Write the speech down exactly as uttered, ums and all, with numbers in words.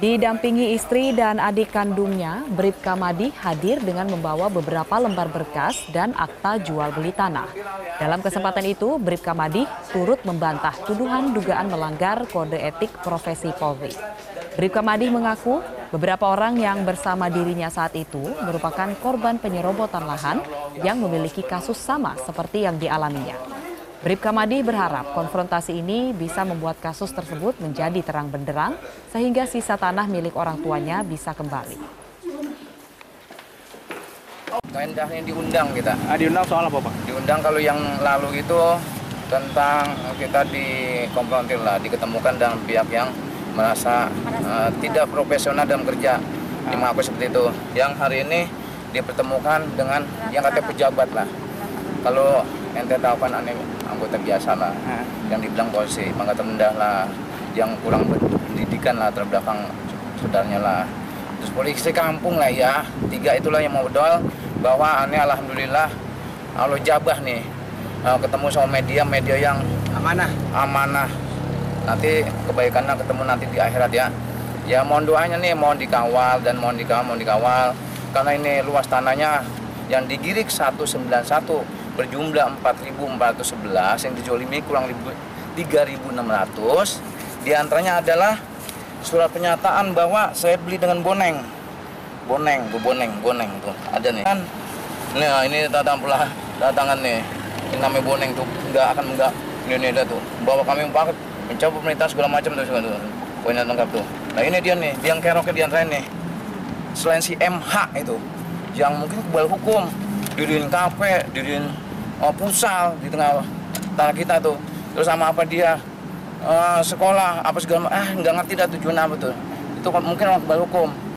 Didampingi istri dan adik kandungnya, Bripka Madih hadir dengan membawa beberapa lembar berkas dan akta jual beli tanah. Dalam kesempatan itu, Bripka Madih turut membantah tuduhan dugaan melanggar kode etik profesi Polri. Bripka Madih mengaku beberapa orang yang bersama dirinya saat itu merupakan korban penyerobotan lahan yang memiliki kasus sama seperti yang dialaminya. Bripka Madih berharap konfrontasi ini bisa membuat kasus tersebut menjadi terang benderang sehingga sisa tanah milik orang tuanya bisa kembali. Kendahnya diundang kita. Ah, diundang soal apa, Pak? Diundang kalau yang lalu itu tentang kita dikonfrontir lah, diketemukan dengan pihak yang merasa uh, tidak profesional dalam kerja. Dimaku seperti itu. Yang hari ini dipertemukan dengan yang katanya pejabat lah. Kalau ente tahu kan aneh anggota biasa lah, yang dibilang polisi, pangkat rendah lah, yang kurang pendidikan lah, terbelakang saudaranya lah. Terus polisi kampung lah ya, tiga itulah yang mau modal bahwa aneh alhamdulillah Allah jabah nih, ketemu sama media-media yang amanah, amanah. Nanti kebaikannya ketemu nanti di akhirat ya. Ya mohon doanya nih, mohon dikawal dan mohon dikawal, mohon dikawal, karena ini luas tanahnya yang digirik seratus sembilan puluh satu. Berjumlah empat ribu empat ratus sebelas yang dijolimi kurang lebih tiga ribu enam ratus. Di antaranya adalah surat pernyataan bahwa saya beli dengan boneng, boneng, boneng, boneng tuh ada nih. Kan, nah ini datang pula datangan nih, ini namanya boneng tuh nggak akan nggak ini ada tuh bahwa kami paket mencoba pemerintah segala macam tuh segala tuh poinnya lengkap tuh. Nah ini dia nih, yang keroknya di antaranya nih selain si M H itu yang mungkin kebal hukum. Diriin kafe, diriin oh, pusal di tengah tanah kita tuh. Terus sama apa dia uh, sekolah apa segala ah nggak ngerti dah tujuan apa tuh. Itu mungkin orang kebal hukum.